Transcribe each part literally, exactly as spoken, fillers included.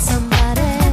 Somebody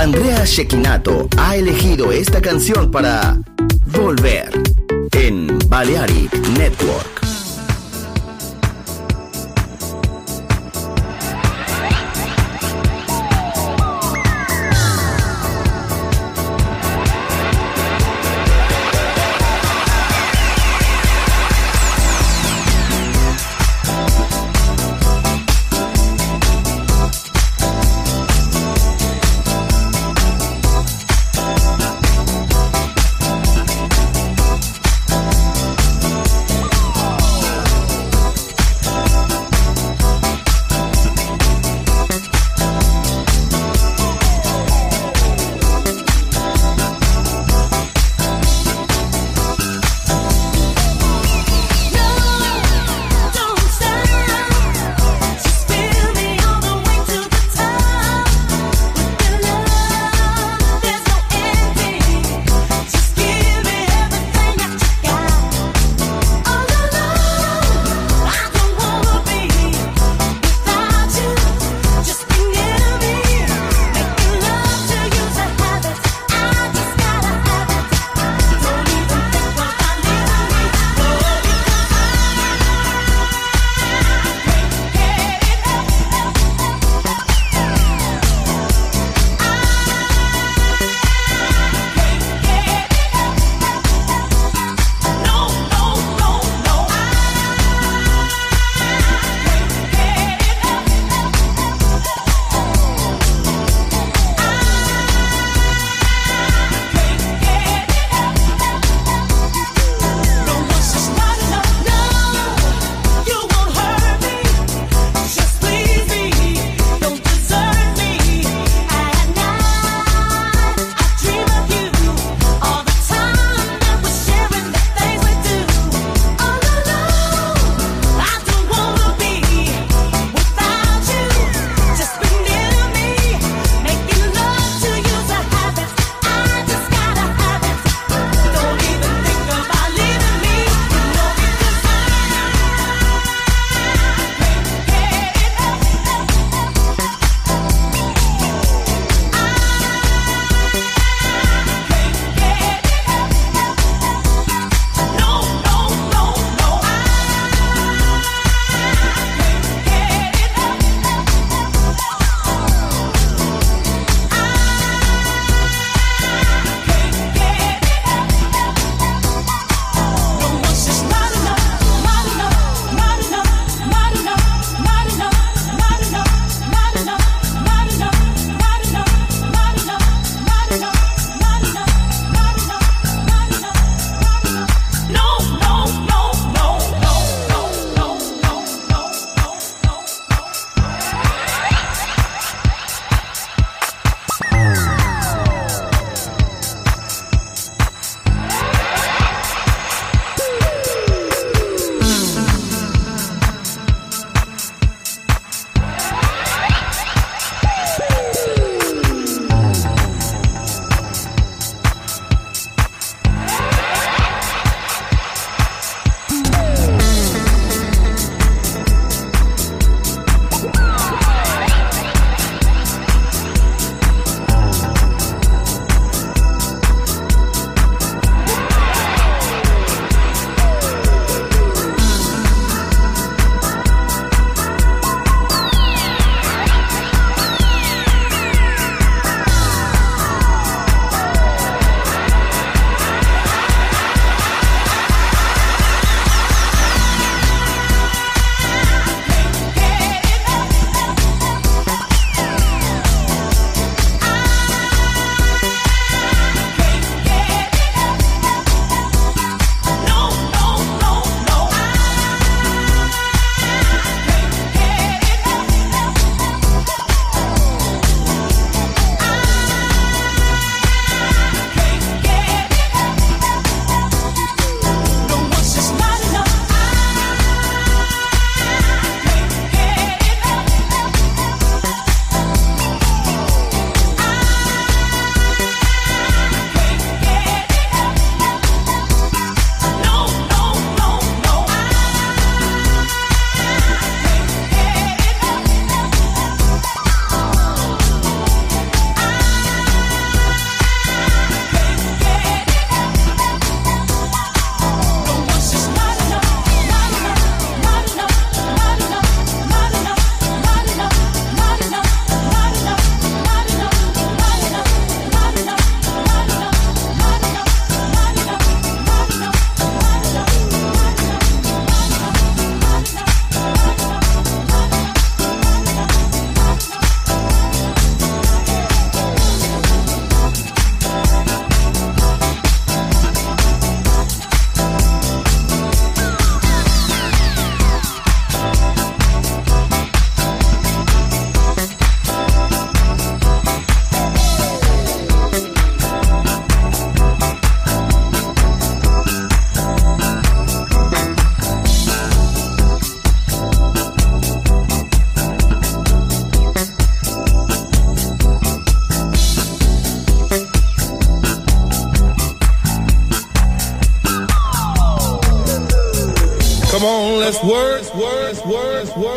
Andrea Cecchinato ha elegido esta canción para Volver en Balearic Network.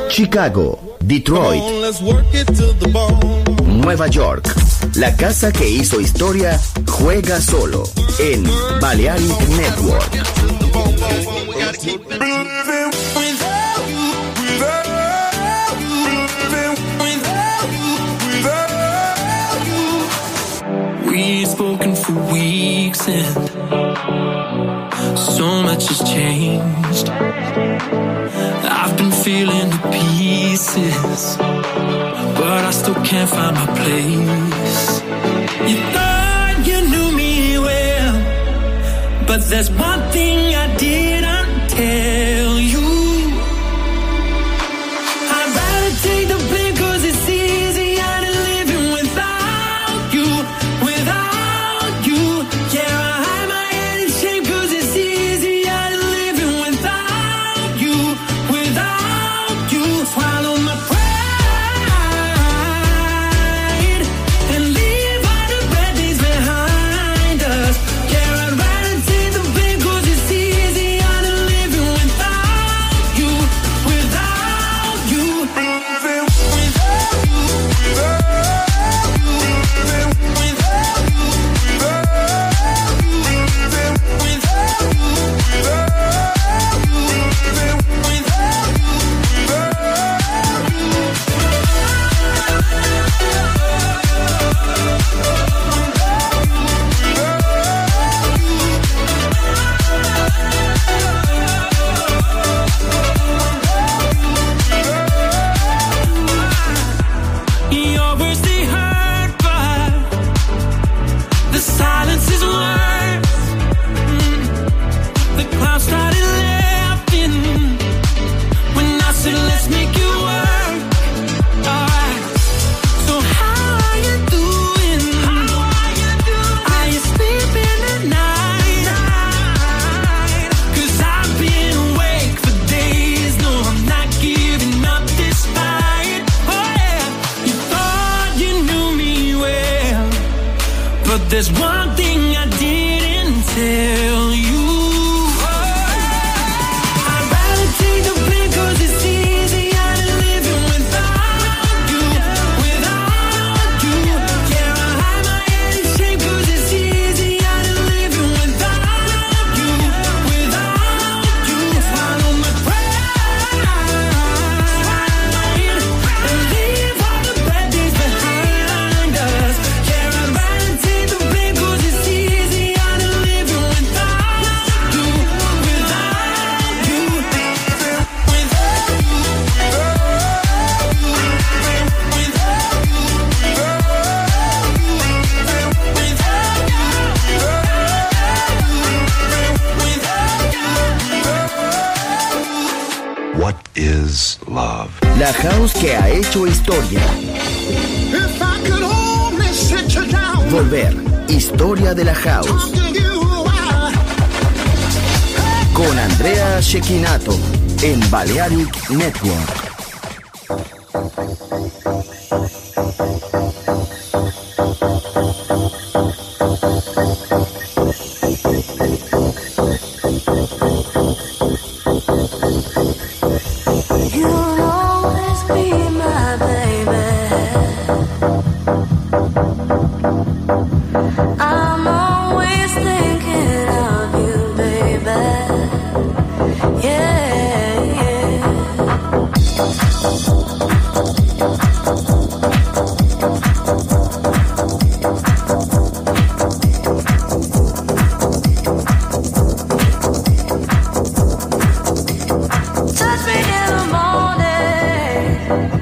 Chicago, Detroit, Nueva York. La casa que hizo historia juega solo en Balearic Network. We've spoken for weeks and so much has changed. I've been feeling the pieces, but I still can't find my place. You thought you knew me well, but there's one thing I didn't tell you. I'd rather take the blame, 'cause it's easier to live in without you. Volver, historia de la house. Con Andrea Cecchinato en Balearic Network. Touch me in the morning.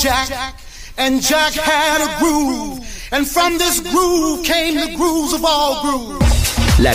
Jack, and Jack had a groove, and from this groove came the grooves of all grooves. La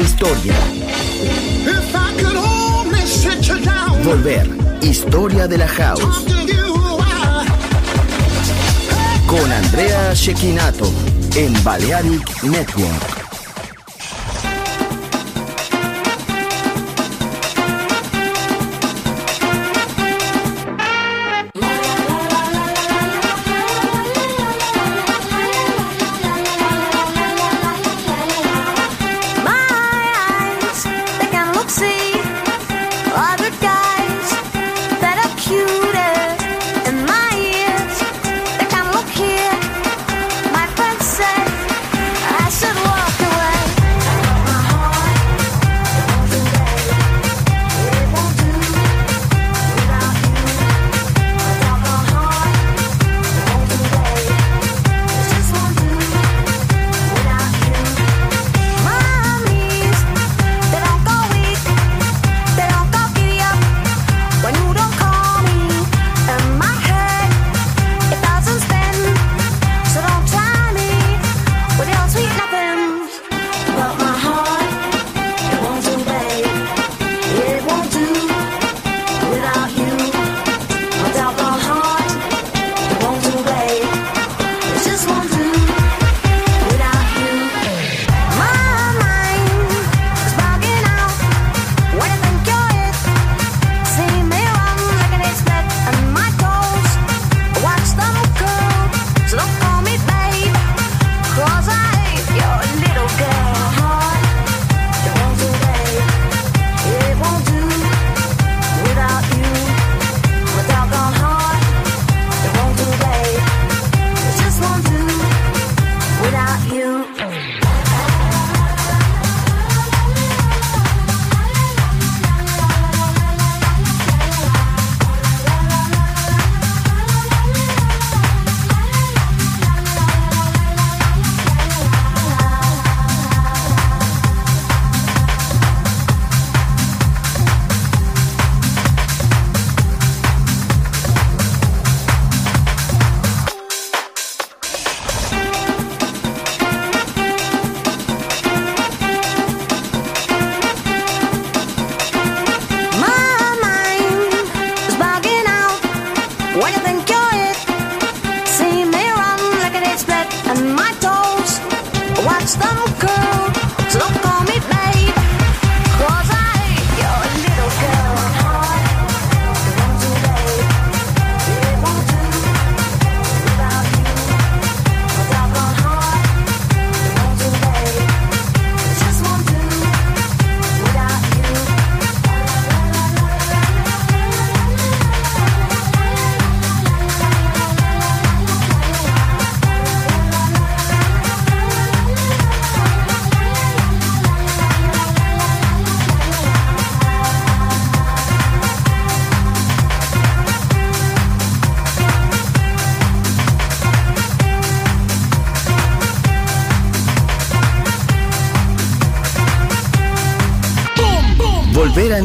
Historia. Volver, historia de la house. Con Andrea Cecchinato en Balearic Network. Volver a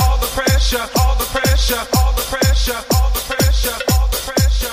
All the pressure, all the pressure, all the pressure, all the pressure, all the pressure.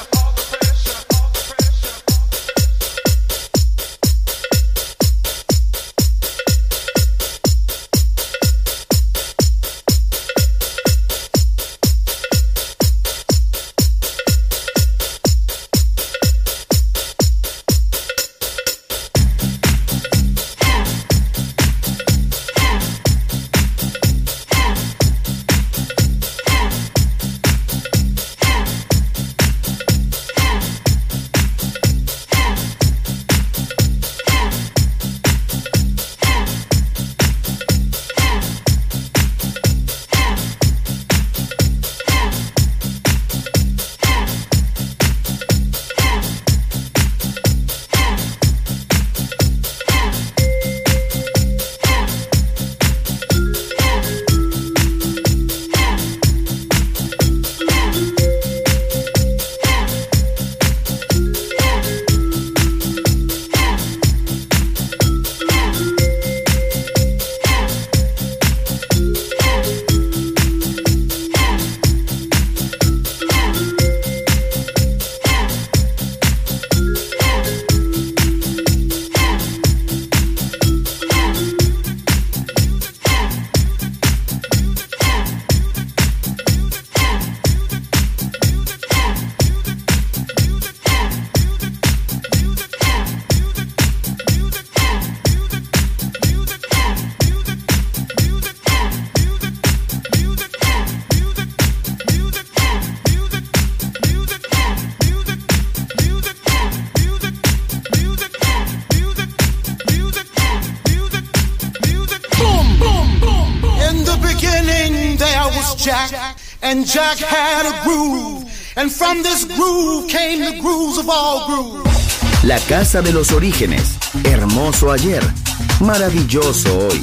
One day I was Jack, and Jack had a groove, and from this groove came the grooves of all grooves. La casa de los orígenes, hermoso ayer, maravilloso hoy.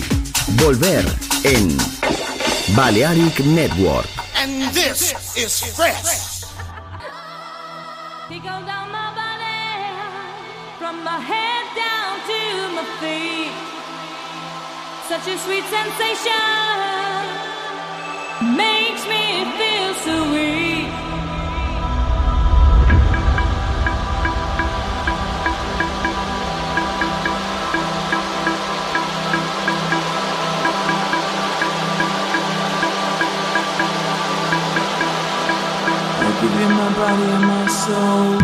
Volver en Balearic Network. And this is fresh. He goes down my body, from my head down to my feet. Such a sweet sensation, makes me feel so weak. Give you my body and my soul.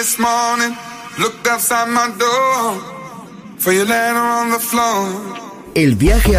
this morning, looked outside my door for your letter on the floor. El viaje